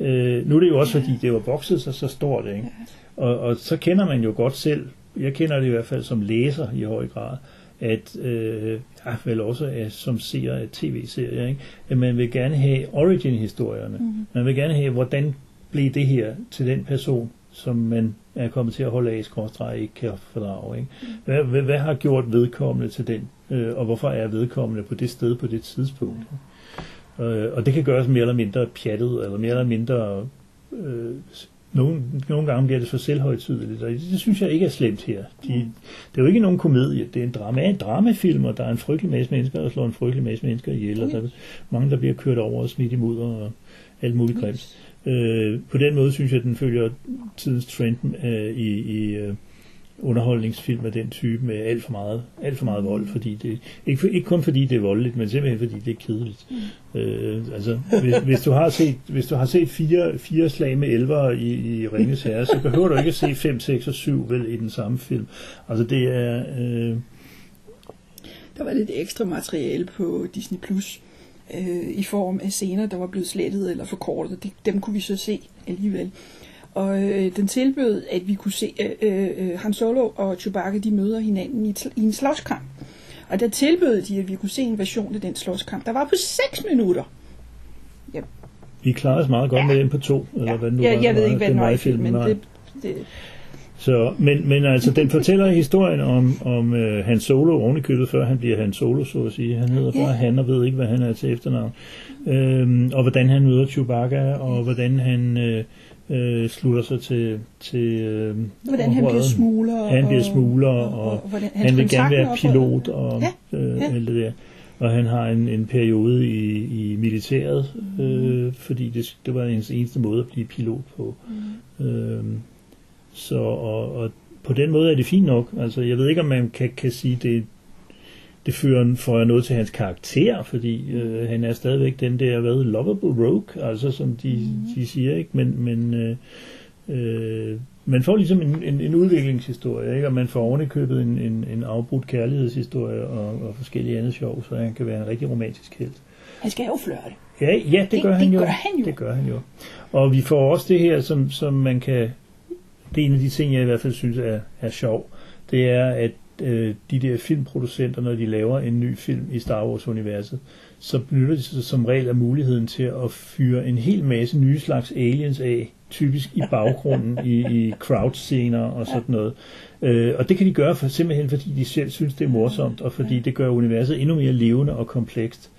Øh, nu er det jo også, ja. fordi det var bokset, så, så står det, ikke? Ja. Og, og så kender man jo godt selv, jeg kender det i hvert fald som læser i høj grad, at øh, vel også er, som ser af tv-serier, ikke? At man vil gerne have origin-historierne. Mm-hmm. Man vil gerne have, hvordan blev det her til den person, som man er kommet til at holde af, skorstræk, ikke kan fordrage. Ikke? Hvad, hvad, hvad har gjort vedkommende til den, øh, og hvorfor er vedkommende på det sted på det tidspunkt? Øh, og det kan gøres mere eller mindre pjattet, eller mere eller mindre... Øh, Nogle, nogle gange bliver det så selvhøjtideligt, og det synes jeg ikke er slemt her. De, det er jo ikke nogen komedie, det er en, drama, en dramafilm, og der er en frygtelig masse mennesker, der slår en frygtelig masse mennesker ihjel, og der er mange, der bliver kørt over og smidt i mudder og alt muligt grimt. Øh, på den måde synes jeg, at den følger tidens trend øh, i, i øh, underholdningsfilm af den type med alt for meget, alt for meget vold, fordi det, ikke, for, ikke kun fordi det er voldeligt, men simpelthen fordi det er kedeligt. Mm. Øh, altså, hvis, hvis, du har set, hvis du har set fire, fire slag med elver i, i Ringens Herre, så behøver du ikke at se fem, seks og syv vel i den samme film. Altså det er... Øh... Der var lidt ekstra materiale på Disney Plus øh, i form af scener, der var blevet slettet eller forkortet. Det, dem kunne vi så se alligevel. Og øh, den tilbød, at vi kunne se øh, øh, Han Solo og Chewbacca, de møder hinanden i, t- i en slåskamp. Og der tilbød de, at vi kunne se en version af den slåskamp, der var på seks minutter. Yep. Vi klarede os meget godt ja. med den på to. Eller ja. hvad nu ja, jeg var, ved ikke, hvad den var i filmen. Men, det, det... Så, men, men altså, den fortæller historien om, om uh, Han Solo ovenikøbet, før han bliver Han Solo, så at sige. Han hedder bare ja. Han og ved ikke, hvad han er til efternavn. Øhm, og hvordan han møder Chewbacca, og hvordan han... Øh, Øh, slutter sig til, til øh, hvordan han bliver smugler han bliver smugler og, og, og hvordan, han vil gerne være pilot og ja, øh, ja. alt det der, og han har en, en periode i, i militæret øh, mm. fordi det, det var ens eneste måde at blive pilot på. mm. øh, så og, og på den måde er det fint nok. Altså jeg ved ikke om man kan, kan sige det det fører for noget til hans karakter, fordi øh, han er stadigvæk den der hvad, lovable rogue, altså som de, mm. de siger, ikke, men, men øh, øh, man får ligesom en, en, en udviklingshistorie, ikke, og man får ovenikøbet en, en, en afbrudt kærlighedshistorie og, og forskellige andet sjov, så han kan være en rigtig romantisk helt. Han skal jo flørte. Ja, ja det, det, gør, det, han det jo. gør han jo. Det gør han jo. Og vi får også det her, som, som man kan, det er en af de ting, jeg i hvert fald synes er, er sjov, det er, at de der filmproducenter, når de laver en ny film i Star Wars-universet, så benytter de sig som regel af muligheden til at fyre en hel masse nye slags aliens af, typisk i baggrunden, i, i crowd-scener og sådan noget. Øh, og det kan de gøre for, simpelthen, fordi de selv synes, det er morsomt, og fordi det gør universet endnu mere levende og komplekst.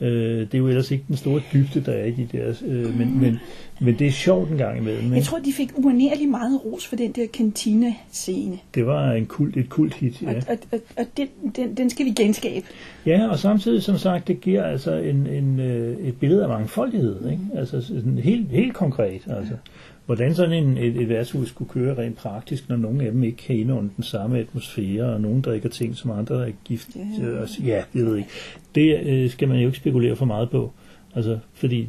Øh, det er jo ellers ikke den store dybde, der er i de der, øh, men, men, men det er sjovt en gang imellem. Ikke? Jeg tror, de fik uanerligt meget ros for den der kantina-scene. Det var en kult, et kulthit, ja. Og, og, og, og den, den, den skal vi genskabe. Ja, og samtidig, som sagt, det giver altså en, en, et billede af mangfoldighed, ikke? Altså sådan helt, helt konkret, altså. Hvordan sådan en, et, et værtshus skulle køre rent praktisk, når nogen af dem ikke kan indånde den samme atmosfære, og nogen drikker ting, som andre er gift. Yeah. Øh, ja, det ved ikke. Det øh, skal man jo ikke spekulere for meget på, altså, fordi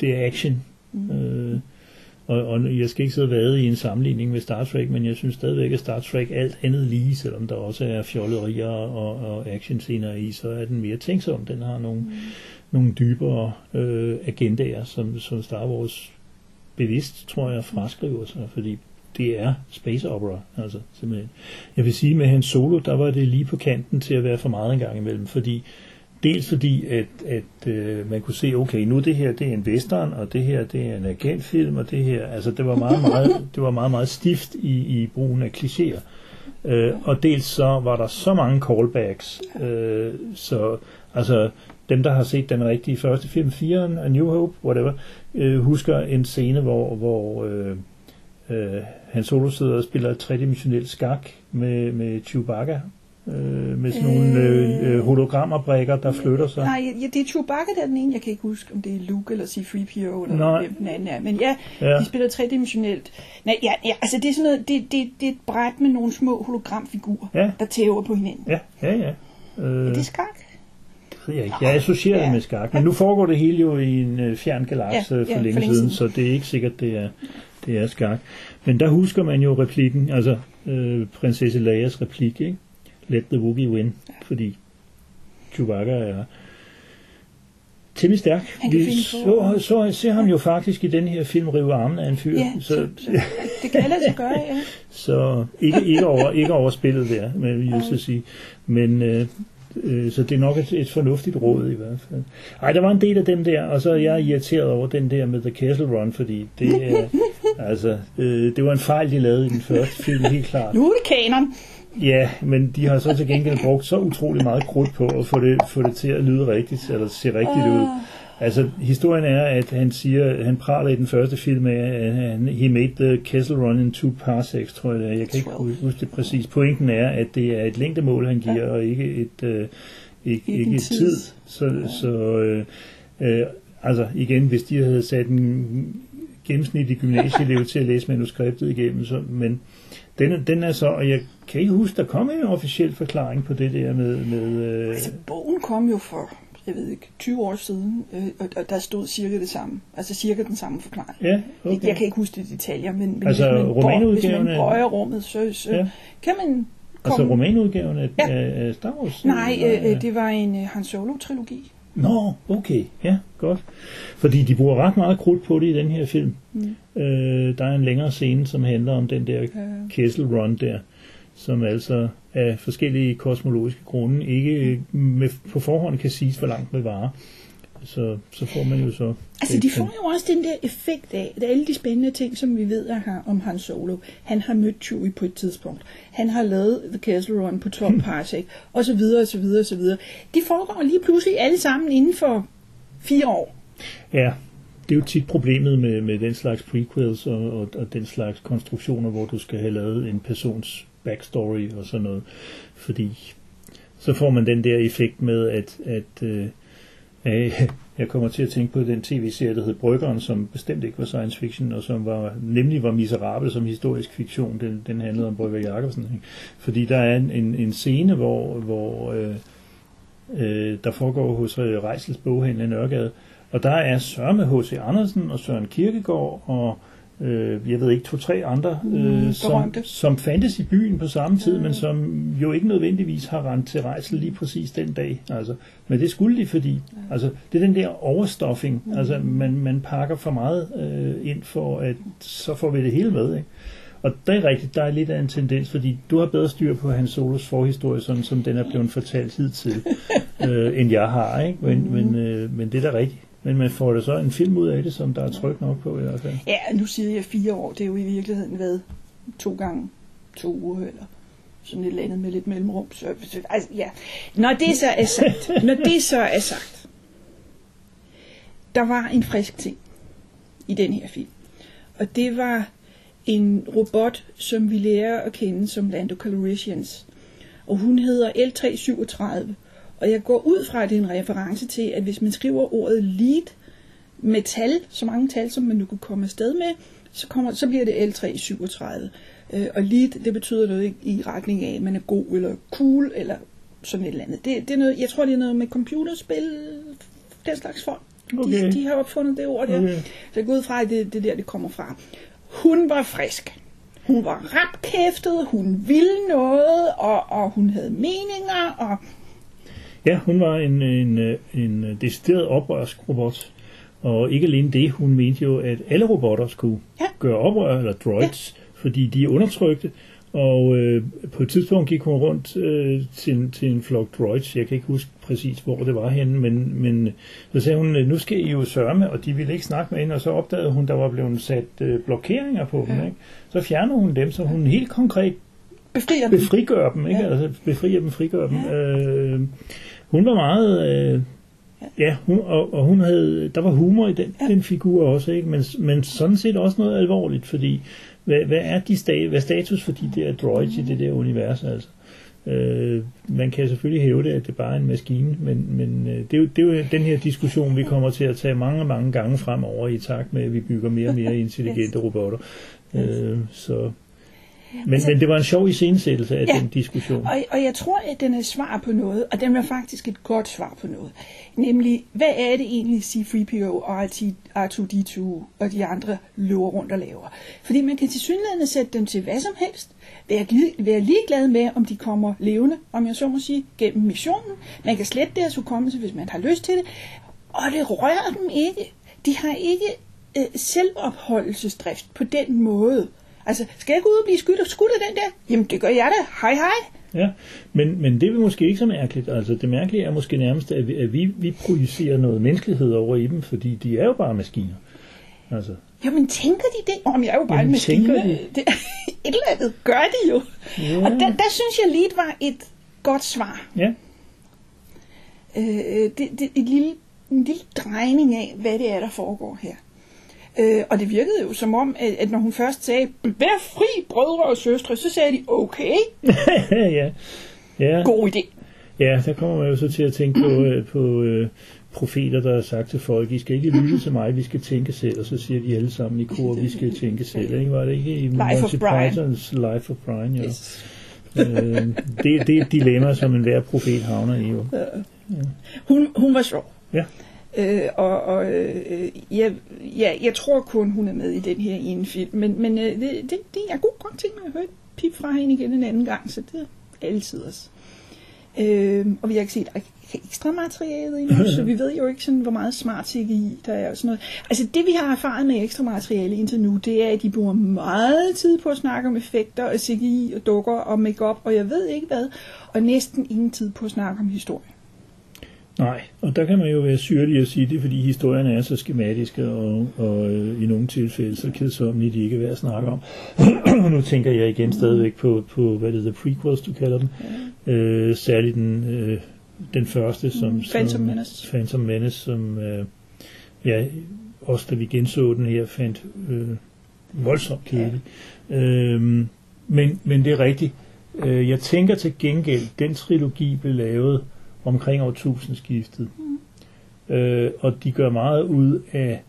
det er action. Mm. Øh, og, og jeg skal ikke sidde og vade i en sammenligning med Star Trek, men jeg synes stadigvæk, at Star Trek alt andet lige, selvom der også er fjollerier og, og actionscener i, så er den mere tænksom. Den har nogle, mm. nogle dybere øh, agendaer, som, som Star Wars bevidst, tror jeg, fraskriver sig, fordi det er space opera, altså simpelthen. Jeg vil sige, med Han Solo, der var det lige på kanten til at være for meget en gang imellem, fordi dels fordi, at, at øh, man kunne se, okay, nu det her, det er en western, og det her, det er en agentfilm, og det her, altså det var meget, meget, det var meget, meget stift i, i brugen af klichéer. Øh, og dels så var der så mange callbacks, øh, så altså dem, der har set den rigtige første film, fireren, A New Hope, whatever, øh, husker en scene, hvor, hvor øh, øh, Han Solo sidder og spiller tredimensionel skak med, med Chewbacca, øh, med sådan øh, nogle øh, hologrammerbrækker, der flytter sig. Nej, ja, det er Chewbacca, der er den ene. Jeg kan ikke huske, om det er Luke eller C tre P O, eller nej. Den anden er. Men ja, ja, de spiller tredimensionelt. Nej, ja, ja, altså det er sådan noget, det, det, det er et bræt med nogle små hologramfigurer, ja, der tæver på hinanden. Ja, ja, ja. Øh, er det skak? Jeg, jeg associerer ja. det med skak, men nu foregår det hele jo i en øh, fjern galakse ja, ja, for, for længe siden, siden, så det er ikke sikkert, det er, det er skak. Men der husker man jo replikken, altså øh, prinsesse Leias replik, ikke? Let the Wookiee win, ja. fordi Chewbacca er temmelig stærk. Vi så, så ser han jo faktisk i den her film rive armen af en fyr. Ja, så, så, så, det kan ellers gøre, ja. Så ikke, ikke, over, ikke overspillet der, men vi vil sige. Men, øh, øh, så det er nok et, et fornuftigt råd i hvert fald. Ej, der var en del af dem der, og så er jeg irriteret over den der med The Kessel Run, fordi det er, altså, øh, det var en fejl, de lavede i den første film, helt klart. Nu er det kanon. Ja, men de har så til gengæld brugt så utrolig meget krudt på at få det, få det til at lyde rigtigt, eller se rigtigt uh. ud. Altså, historien er, at han siger, han praler i den første film af, at han, he made the Kessel Run in two parsecs, tror jeg det er. Jeg kan ikke huske det præcis. Pointen er, at det er et længdemål, han giver, og ikke et, øh, ikke, ikke et tid. Så, uh. så øh, øh, altså, igen, hvis de havde sat en gennemsnitlig gymnasieelev til at læse manuskriptet igennem, så, men Den, den er så, og jeg kan ikke huske, der kom en officiel forklaring på det der med... med øh... Altså, bogen kom jo for, jeg ved ikke, tyve år siden, øh, og der stod cirka det samme. Altså cirka den samme forklaring. Ja, okay. Jeg, jeg kan ikke huske de detaljer, men, men altså, hvis, man bøjer, hvis man bøjer rummet, så, så ja. Kan man... Komme... Altså romanudgaven af, ja. af Star Wars? Nej, øh, øh, det var en øh, Han Solo-trilogi. Nå, okay, ja, godt. Fordi de bruger ret meget krudt på det i den her film. Mm. Øh, der er en længere scene, som handler om den der Kessel Run der, som altså af forskellige kosmologiske grunde ikke med, på forhånd kan siges, hvor langt det varer. Så, så får man jo så... Altså, de får jo også den der effekt af, at alle de spændende ting, som vi ved her om Han Solo, han har mødt Chewie på et tidspunkt, han har lavet The Kessel Run på tolv parsec, og så videre, og så videre, og så videre. De foregår lige pludselig alle sammen inden for fire år. Ja, det er jo tit problemet med, med den slags prequels og, og, og den slags konstruktioner, hvor du skal have lavet en persons backstory og sådan noget, fordi så får man den der effekt med, at... at øh, jeg kommer til at tænke på den tv-serie, der hed Bryggeren, som bestemt ikke var science fiction, og som var, nemlig var miserabel som historisk fiktion. Den, den handlede om Brygger Jakobsen. Ikke? Fordi der er en, en, en scene, hvor, hvor øh, øh, der foregår hos Rejsels boghandel i Nørgade, og der er Søren med H C. Andersen og Søren Kirkegaard og øh, jeg ved ikke, to-tre andre, øh, mm, som, som fandtes i byen på samme tid, mm. men som jo ikke nødvendigvis har rendt til Rejsel lige præcis den dag. Altså, men det skulle de, fordi mm. altså, det er den der overstuffing. Mm. Altså, man, man pakker for meget øh, ind, for at så får vi det hele med. Ikke? Og det er rigtigt, der er lidt af en tendens, fordi du har bedre styr på Han Solos forhistorie, sådan som den er blevet fortalt hidtil, øh, end jeg har. Ikke? Men, mm. men, øh, men det er da rigtigt. Men man får da så en film ud af det, som der er tryk nok på i hvert fald. Ja, nu siger jeg fire år. Det er jo i virkeligheden været to gange to uger, eller sådan et eller andet med lidt mellemrum. Så, altså, ja. Når det så er sagt, når det så er sagt, der var en frisk ting i den her film. Og det var en robot, som vi lærer at kende som Lando Calrissians. Og hun hedder L tre syvogtredive. Og jeg går ud fra, at det er en reference til, at hvis man skriver ordet lead med tal, så mange tal, som man nu kan komme afsted med, så, kommer, så bliver det L tre syvogtredive. Øh, og lead, det betyder noget i retning af, at man er god eller cool eller sådan et eller andet. Det, det er noget, jeg tror, det er noget med computerspil, den slags folk. Okay. De, de har opfundet det ord der. Okay. Så jeg går ud fra, at det, det er der, det kommer fra. Hun var frisk. Hun var rapkæftet, hun ville noget, og, og hun havde meninger, og... Ja, hun var en, en, en decideret oprørsk robot, og ikke alene det, hun mente jo, at alle robotter skulle ja. gøre oprør, eller droids, ja. fordi de er undertrykte, og øh, på et tidspunkt gik hun rundt øh, til, til en flok droids, jeg kan ikke huske præcis, hvor det var henne, men, men så sagde hun, nu skal I jo sørme, og de ville ikke snakke med hende, og så opdagede hun, der var blevet sat øh, blokeringer på ja. dem, ikke? Så fjernede hun dem, så hun helt konkret befrier dem, befrigør dem, ikke? Ja. Altså, befrier dem, frigør dem, ja. øh, Hun var meget, øh, ja, hun, og, og hun havde, der var humor i den, ja. den figur også, ikke? Men, men sådan set også noget alvorligt, fordi hvad, hvad er de sta- hvad status for de der droids i det der univers? Altså? Øh, man kan selvfølgelig hæve det, at det bare er en maskine, men, men det, er jo, det er jo den her diskussion, vi kommer til at tage mange, mange gange fremover i takt med, at vi bygger mere og mere intelligente robotter. Øh, så... Men, altså, men det var en sjov iscenesættelse af ja, den diskussion. Og, og jeg tror, at den er svar på noget, og den var faktisk et godt svar på noget. Nemlig, hvad er det egentlig C tre P O og R to D to og de andre løber rundt og laver? Fordi man kan tilsyneladende sætte dem til hvad som helst. Være, være ligeglad med, om de kommer levende, om jeg så må sige, gennem missionen. Man kan slette deres hukommelse, hvis man har lyst til det. Og det rører dem ikke. De har ikke øh, selvopholdelsesdrift på den måde. Altså, skal jeg gå ud og blive skudt og skudt af den der? Jamen, det gør jeg da. Hej, hej. Ja, men, men det er måske ikke så mærkeligt. Altså, det mærkelige er måske nærmest, at vi, at vi, vi projicerer noget menneskelighed over i dem, fordi de er jo bare maskiner. Altså. Jamen, tænker de det? Om jeg er jo bare Jamen, en maskine. De? Det, et eller andet gør de jo. Ja. Og der, der synes jeg lige, det var et godt svar. Ja. Øh, det, det, et lille, en lille drejning af, hvad det er, der foregår her. Øh, og det virkede jo som om, at, at når hun først sagde, vær fri, brødre og søstre, så sagde de, okay. ja. Ja. God idé. Ja, der kommer man jo så til at tænke på, på øh, profeter, der har sagt til folk, I skal ikke lytte til mig, vi skal tænke selv. Og så siger de alle sammen i kor, vi skal tænke selv. Ikke? Var det ikke i Monty Pythons Life of Brian? Jo. Yes. øh, det, det er et dilemma, som enhver profet havner i. Jo. Ja. Hun, hun var sjov. Ja. Øh, og og øh, jeg, ja, jeg tror kun, hun er med i den her ene film, men, men øh, det, det, det er god godt ting, at jeg hørte pip fra hende igen en anden gang, så det er altid også. Øh, og vi har ikke set ekstra materialet endnu, så vi ved jo ikke, sådan, hvor meget smart C G I der er og sådan noget. Altså det, vi har erfaret med ekstra materiale indtil nu, det er, at de bruger meget tid på at snakke om effekter og C G I og dukker og make-up og jeg ved ikke hvad, og næsten ingen tid på at snakke om historie. Nej, og der kan man jo være syrlig at sige det, fordi historierne er så skematiske, og, og øh, i nogle tilfælde så kedsomme, de ikke er værd at snakke om. Nu tænker jeg igen stadigvæk på, på hvad det er, prequels, du kalder dem. Øh, særligt den, øh, den første, som Phantom Menace, Phantom Menace som øh, ja, også da vi genså den her, fandt øh, voldsomt kedelig. Ja. Øh, men, men det er rigtigt. Øh, jeg tænker til gengæld, den trilogi blev lavet omkring årtusindskiftet. Mm. Øh, og de gør meget ud af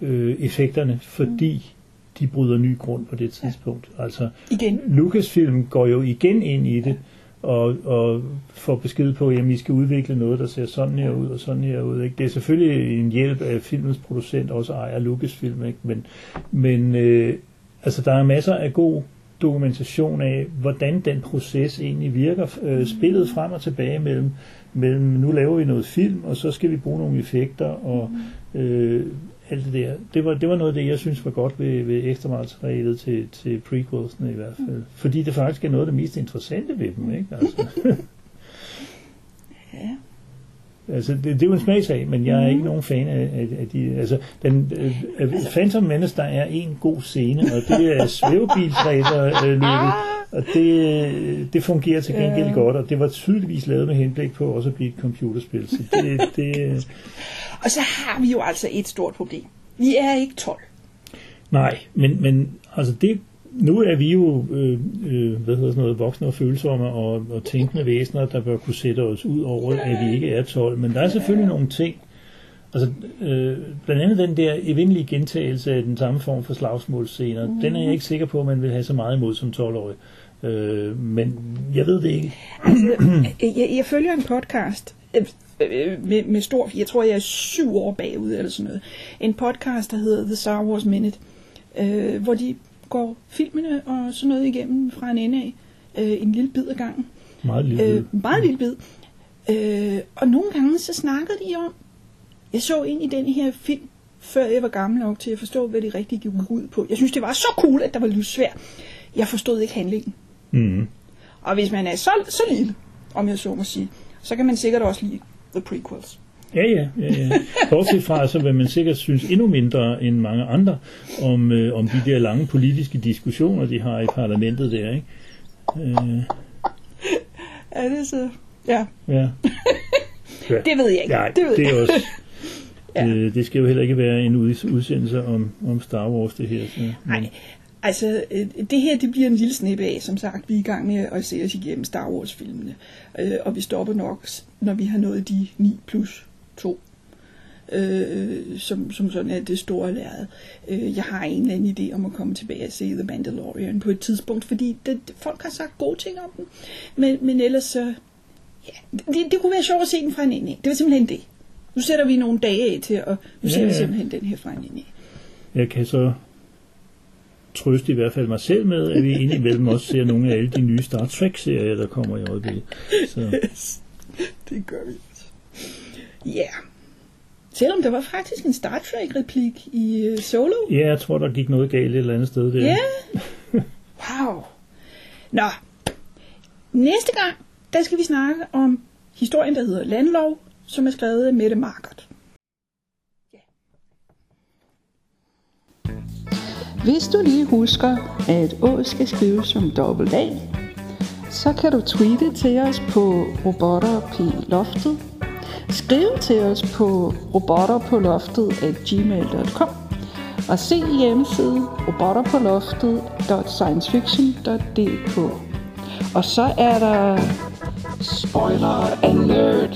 øh, effekterne, fordi mm. de bryder ny grund på det tidspunkt. Ja. Altså, igen. Lucasfilm går jo igen ind i det, og, og får besked på, at vi skal udvikle noget, der ser sådan her ud, og sådan her ud. Ikke? Det er selvfølgelig en hjælp af filmens producent, også ejer Lucasfilm, ikke? Men, men øh, altså, der er masser af god dokumentation af, hvordan den proces egentlig virker, øh, spillet frem og tilbage mellem mellem nu laver vi noget film, og så skal vi bruge nogle effekter, og øh, alt det der. Det var, det var noget af det, jeg synes var godt ved, ved ekstra materialet til, til prequelsene i hvert fald. Fordi det faktisk er noget af det mest interessante ved dem, ikke? Altså, ja. Altså, det, det er jo en smagsag, men jeg er ikke nogen fan af, af, af de... Altså, den, øh, Phantom Menace, der er en god scene, og det er svævebilsræserløbet, øh, og det, det fungerer til gengæld godt, og det var tydeligvis lavet med henblik på også at blive et computerspil. Så det, det... Og så har vi jo altså et stort problem. Vi er ikke tolv. Nej, men, men altså det... Nu er vi jo øh, øh, hvad hedder sådan noget, voksne og følsomme og, og tænkende væsener, der bør kunne sætte os ud over, at vi ikke er tolv. Men der er selvfølgelig nogle ting. Altså, øh, blandt andet den der evindelige gentagelse af den samme form for slagsmålscener, mm. den er jeg ikke sikker på, at man vil have så meget imod som tolv-årig. Øh, men jeg ved det ikke. Altså, jeg, jeg følger en podcast med, med stor... Jeg tror, jeg er syv år bagud eller sådan noget. En podcast, der hedder The Star Wars Minute, øh, hvor de... går filmene og sådan noget igennem fra en ende af, øh, en lille bid ad gangen. Meget lille bid. Øh, meget lille bid. Øh, og nogle gange så snakkede de om, jeg så ind i den her film, før jeg var gammel nok til at forstå, hvad de rigtig gik ud på. Jeg synes, det var så cool, at der var livsvær. Jeg forstod ikke handlingen. Mm. Og hvis man er så, så lille, om jeg så må sige, så kan man sikkert også lide The Prequels. Ja, ja, ja, ja. Bortset fra, så vil man sikkert synes endnu mindre end mange andre om, øh, om de der lange politiske diskussioner, de har i parlamentet der, ikke? Øh. Ja, det er så... Ja. Ja. Det ved jeg ikke. Nej, det, ved det er jeg. Også... ja. øh, det skal jo heller ikke være en udsendelse om, om Star Wars, det her. Så, nej, altså, det her, det bliver en lille snip af, som sagt. Vi er i gang med at se os igennem Star Wars-filmene, øh, og vi stopper nok, når vi har nået de ni plus to, øh, som, som sådan er det store lærred. Øh, jeg har en eller anden idé om at komme tilbage og se The Mandalorian på et tidspunkt, fordi det, folk har sagt gode ting om den, men, men ellers så... Ja, det, det kunne være sjovt at se den fra en ende af. Det var simpelthen det. Nu sætter vi nogle dage af til, og nu ser ja, ja. vi simpelthen den her fra en ende af. Jeg kan så... trøste i hvert fald mig selv med, at vi indimellem også ser nogle af alle de nye Star Trek-serier, der kommer i øjeblikket. Så. Yes, det gør vi. Ja. Yeah. Selvom der var faktisk en Star Trek-replik i uh, Solo. Ja, jeg tror, der gik noget galt et eller andet sted der. Ja. Wow. Nå. Næste gang, der skal vi snakke om historien, der hedder Landlov, som er skrevet af Mette Markert. Ja. Hvis du lige husker, at Å skal skrives som dobbelt A, så kan du tweete til os på roboterpåloftet. Skriv til os på roboterpåloftet at gmail punktum com og se hjemmesiden roboterpåloftet punktum sciencefiction punktum d k. Og så er der spoiler alert.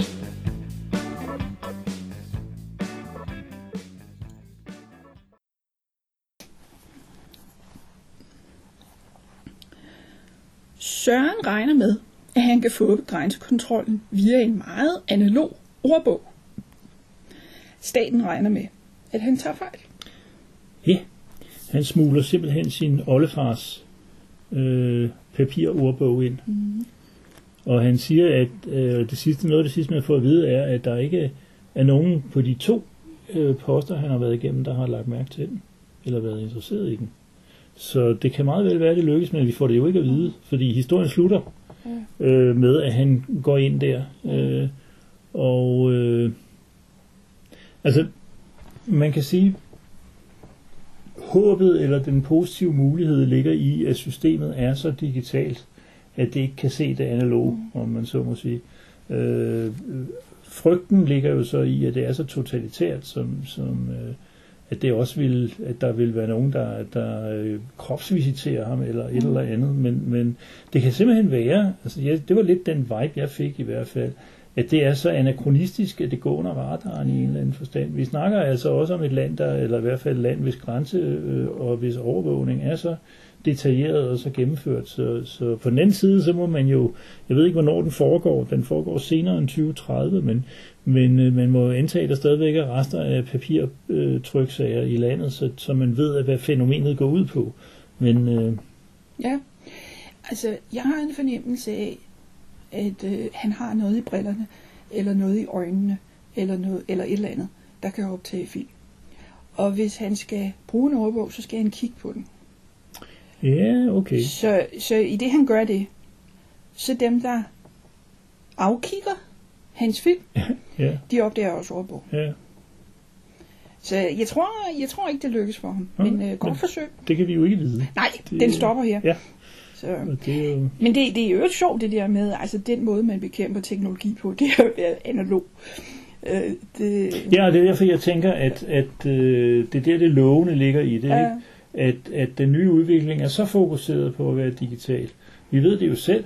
Søren regner med, at han kan få grænsekontrollen via en meget analog ordbog. Staten regner med, at han tager fejl. Ja, han smugler simpelthen sin oldefars øh, papirordbog ind. Mm. Og han siger, at øh, det sidste, noget af det sidste, man får at vide, er, at der ikke er nogen på de to øh, poster, han har været igennem, der har lagt mærke til den, eller været interesseret i den. Så det kan meget vel være, at det lykkes, men vi får det jo ikke at vide, fordi historien slutter øh, med, at han går ind der. Øh, Og øh, altså man kan sige, håbet eller den positive mulighed ligger i, at systemet er så digitalt, at det ikke kan se det analoge, om man så må sige. Øh, frygten ligger jo så i, at det er så totalitært, som, som øh, at det også vil, at der vil være nogen, der, der øh, kropsvisiterer ham eller et eller andet. Men, men det kan simpelthen være. Altså jeg, det var lidt den vibe, jeg fik i hvert fald. At det er så anachronistisk, at det går under radaren i en eller anden forstand. Vi snakker altså også om et land, der, eller i hvert fald et land, hvis grænse og hvis overvågning er så detaljeret og så gennemført. Så, så på den anden side, så må man jo, jeg ved ikke, hvornår den foregår. Den foregår senere end tyve tredive, men, men man må jo antage, at der stadigvæk er rester af papirtryksager i landet, så, så man ved, hvad fænomenet går ud på. Men, øh... ja, altså jeg har en fornemmelse af, at øh, han har noget i brillerne, eller noget i øjnene, eller, noget, eller et eller andet, der kan optage film. Og hvis han skal bruge en ordbog, så skal han kigge på den. Ja, yeah, okay. Så, så i det, han gør det, så dem, der afkigger hans film, yeah. de opdager også ordbog. Yeah. Så jeg tror, jeg tror ikke, det lykkes for ham, okay, men øh, godt men forsøg. Det kan vi jo ikke vide. Nej, det, den stopper her. Yeah. Så. Det jo... Men det, det er jo sjovt det der med, altså den måde man bekæmper teknologi på, det er jo analog. Øh, det... Ja, og det er derfor jeg tænker, at, at øh, det der det lovende ligger i det, ja. Ikke? At, at den nye udvikling er så fokuseret på at være digital. Vi ved det jo selv,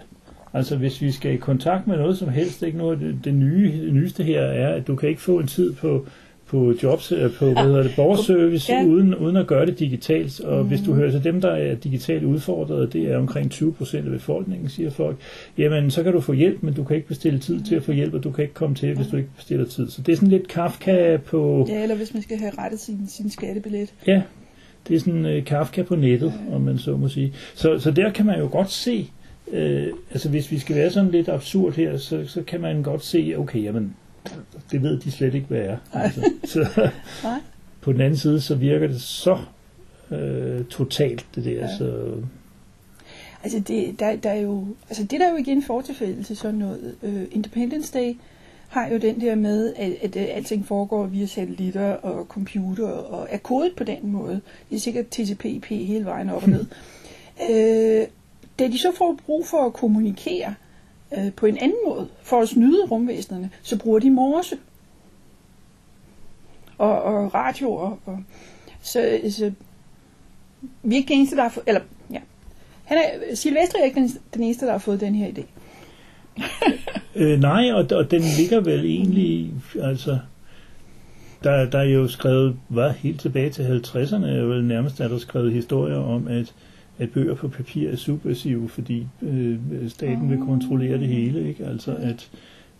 altså hvis vi skal i kontakt med noget som helst, ikke noget, det, det, nye, det nyeste her er, at du kan ikke få en tid på på jobs, på hvad hedder det, borgerservice, ja. uden, uden at gøre det digitalt. Og mm. hvis du hører til dem, der er digitalt udfordret, det er omkring tyve procent af befolkningen, siger folk, jamen så kan du få hjælp, men du kan ikke bestille tid til at få hjælp, og du kan ikke komme til, hvis du ikke bestiller tid. Så det er sådan lidt Kafka på... Ja, eller hvis man skal have rettet sin, sin skattebillet. Ja, det er sådan uh, Kafka på nettet, ja. Om man så må sige. Så, så der kan man jo godt se, uh, altså hvis vi skal være sådan lidt absurd her, så, så kan man godt se, okay, jamen, det ved de slet ikke, hvad er. Altså, så, på den anden side, så virker det så øh, totalt, det der. Ja. Så. Altså, det, der, der er jo, altså, det der er jo igen fortilfælde til sådan noget. Øh, Independence Day har jo den der med, at, at, at alting foregår via satellitter og computer, og er kodet på den måde. Det er sikkert T C P I P hele vejen op og ned. øh, da de så får brug for at kommunikere, på en anden måde, for at snyde rumvæsenerne, så bruger de morse og, og radioer. Og, så, så vi er ikke eneste, der har fået... Eller, ja. Han er, Silvestri er ikke den, den eneste, der har fået den her idé. øh, nej, og, og den ligger vel egentlig... Altså, der, der er jo skrevet... Hvad? Helt tilbage til halvtredserne er vel nærmest, der er der skrevet historier om, at at bøger på papir er subversive, fordi øh, staten oh. vil kontrollere det hele, ikke? Altså at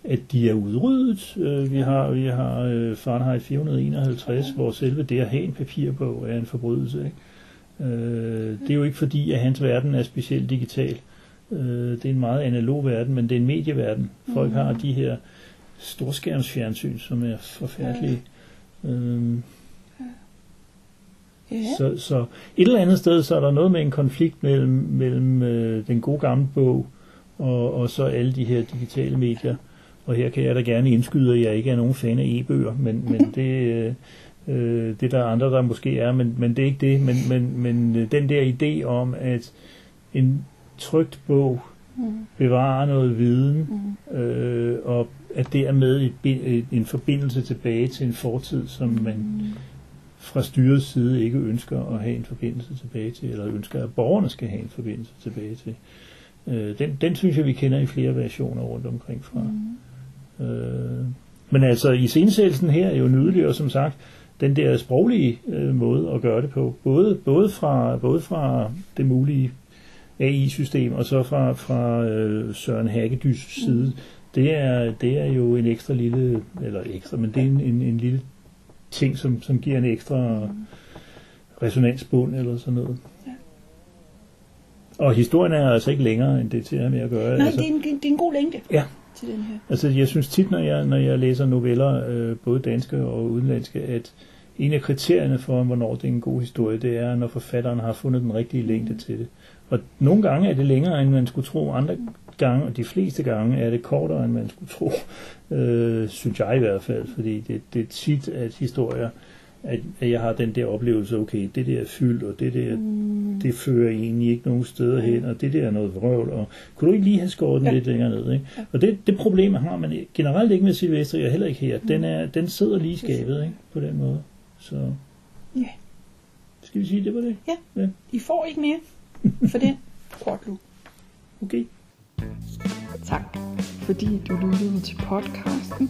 at de er udryddet. Øh, vi har vi har øh, Fahrenheit fire hundrede enoghalvtreds, oh. hvor selve det at have en papirbog er en forbrydelse, ikke? Øh, det er jo ikke fordi at hans verden er specielt digital. Øh, det er en meget analog verden, men det er en medieverden. Folk mm. har de her storskærmsfjernsyn, som er forfærdelige. Øhm. Ja. Så, så et eller andet sted, så er der noget med en konflikt mellem, mellem øh, den gode gamle bog og, og så alle de her digitale medier. Og her kan jeg da gerne indskyde, at jeg ikke er nogen fan af e-bøger, men, men det, øh, det der er andre, der måske er, men, men det er ikke det. Men, men, men den der idé om, at en trykt bog bevarer noget viden, øh, og at dermed et, et, en forbindelse tilbage til en fortid, som man fra styrets side ikke ønsker at have en forbindelse tilbage til, eller ønsker, at borgerne skal have en forbindelse tilbage til. Øh, den, den synes jeg, vi kender i flere versioner rundt omkring fra. Mm. Øh, men altså, iscenesættelsen her er jo nydelig, og som sagt, den der sproglige øh, måde at gøre det på, både, både, fra, både fra det mulige A I-system, og så fra, fra øh, Søren Hækkedals side, mm. det, er, det er jo en ekstra lille, eller ekstra, men det er en, en, en lille ting, som, som giver en ekstra resonansbund eller sådan noget. Ja. Og historien er altså ikke længere, end det til at med at gøre. Nej, altså, det, er en, det er en god længde ja. Til den her. Altså, jeg synes tit, når jeg, når jeg læser noveller, øh, både danske og udenlandske, at en af kriterierne for, hvornår det er en god historie, det er, når forfatteren har fundet den rigtige længde til det. Og nogle gange er det længere, end man skulle tro, andre gange, og de fleste gange er det kortere, end man skulle tro, øh, synes jeg i hvert fald, fordi det, det er tit, at historier, at, at jeg har den der oplevelse, okay, det der er fyldt, og det der, mm. det fører egentlig ikke nogen steder hen, og det der er noget vrøvl, og kunne du ikke lige have skåret den ja. Lidt længere ned, ikke? Ja. Og det, det problem har man generelt ikke med Silvestri, og heller ikke her, mm. den, er, den sidder lige i skabet, ikke? På den måde, så... Ja. Skal vi sige, det var det? Ja, ja. I får ikke mere for den kortluge. Okay. Tak, fordi du lyttede til podcasten.